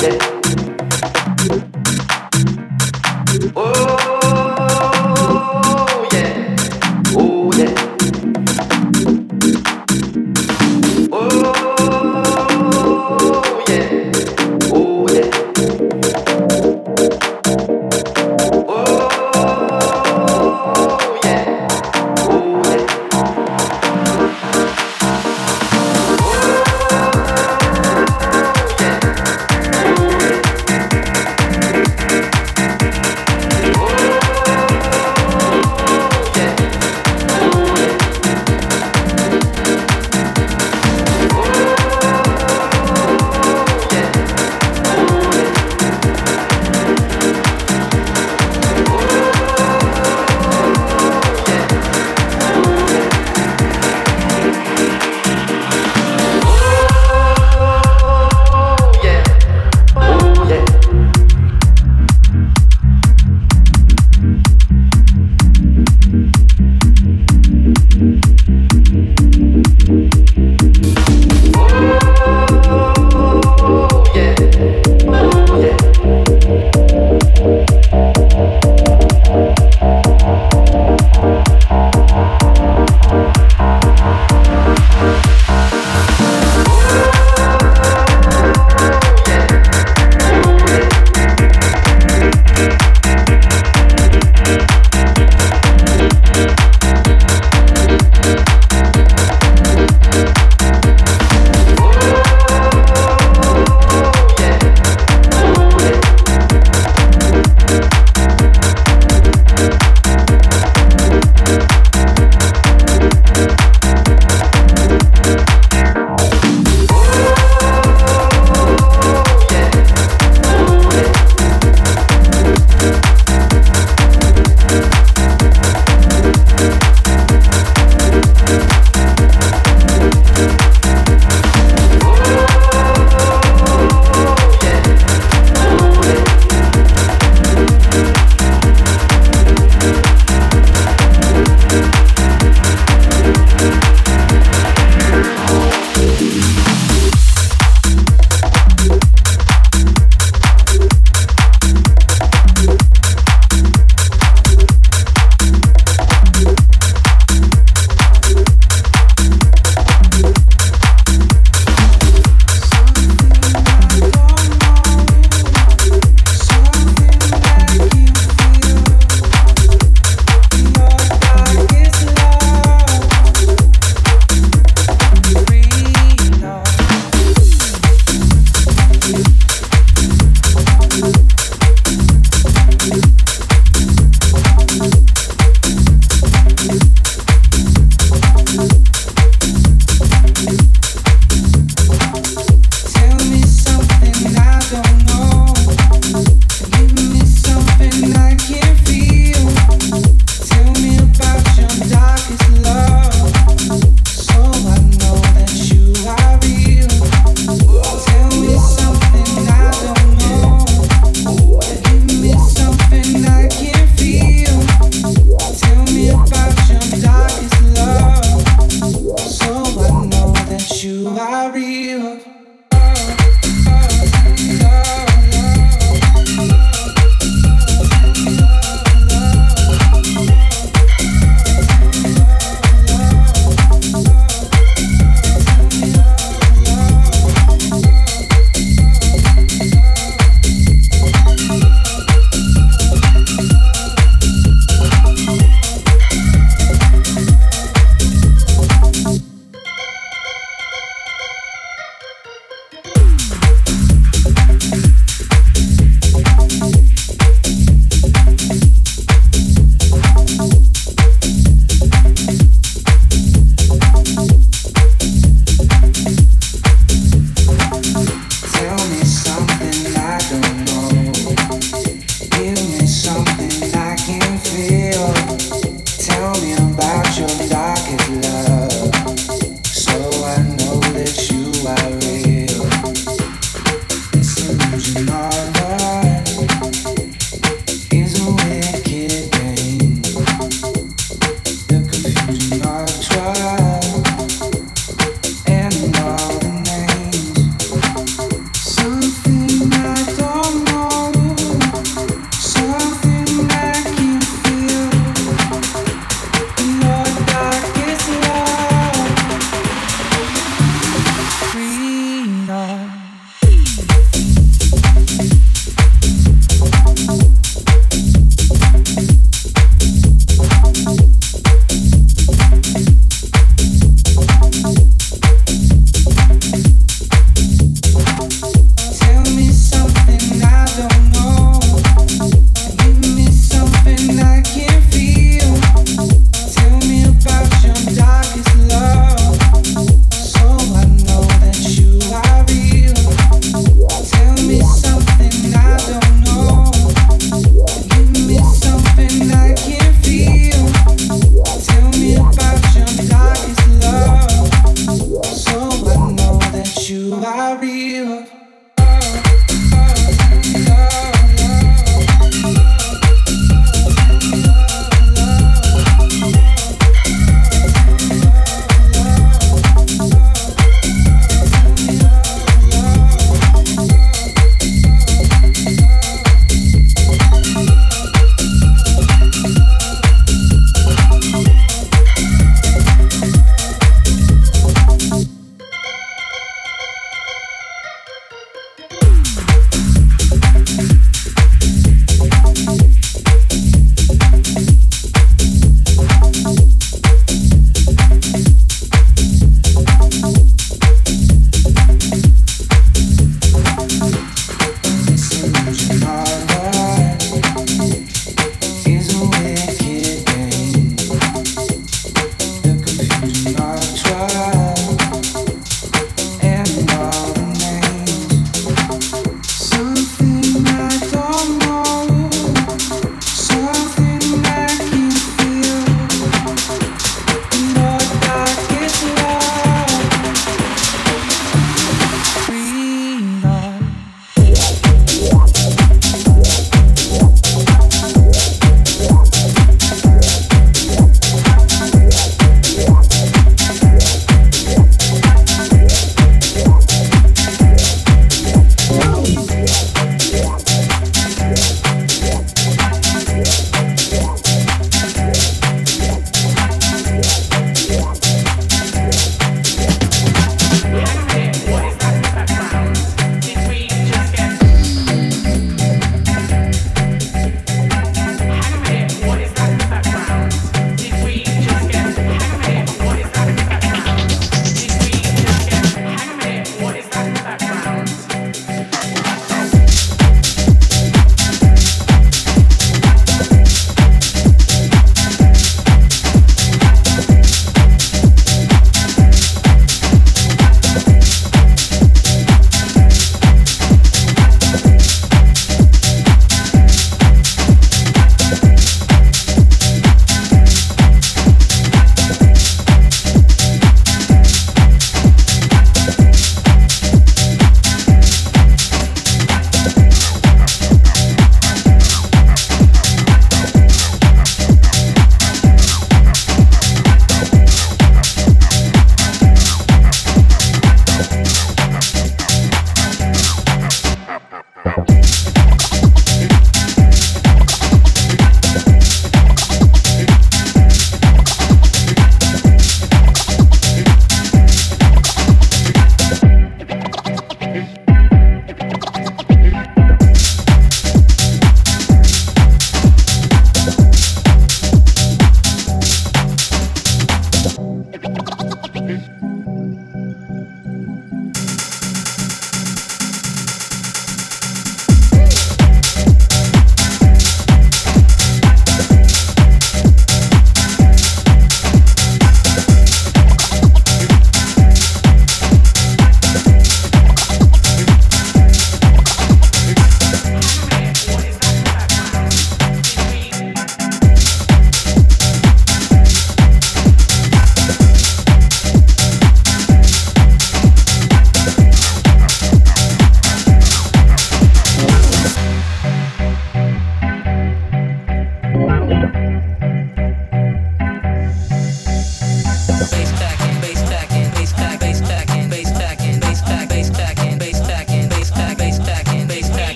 Something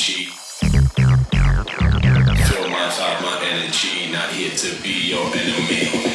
energy. Fill my top, my energy. Not here to be your enemy.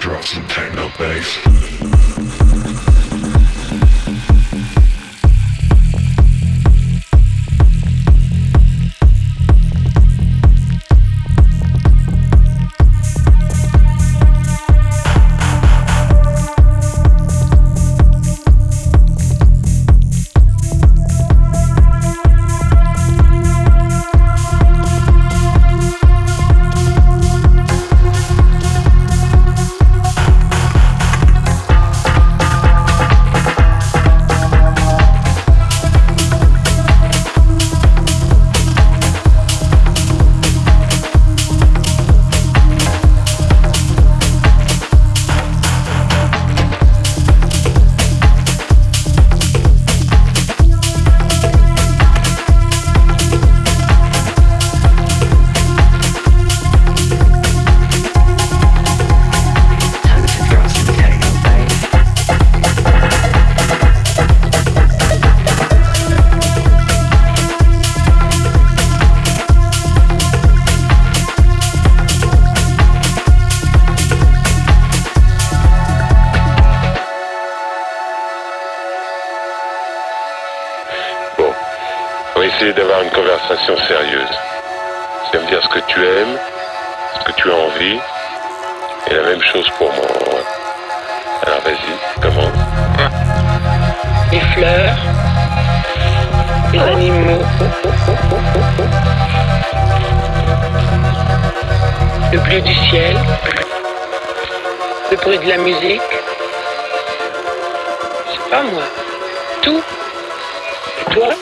drop some techno bass. Essayer d'avoir une conversation sérieuse. C'est à me dire ce que tu aimes, ce que tu as envie, et la même chose pour moi. Alors vas-y, commence. Les fleurs, les animaux, le bleu du ciel, le bruit de la musique. Je sais pas moi, tout. Et toi?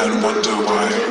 And wonder why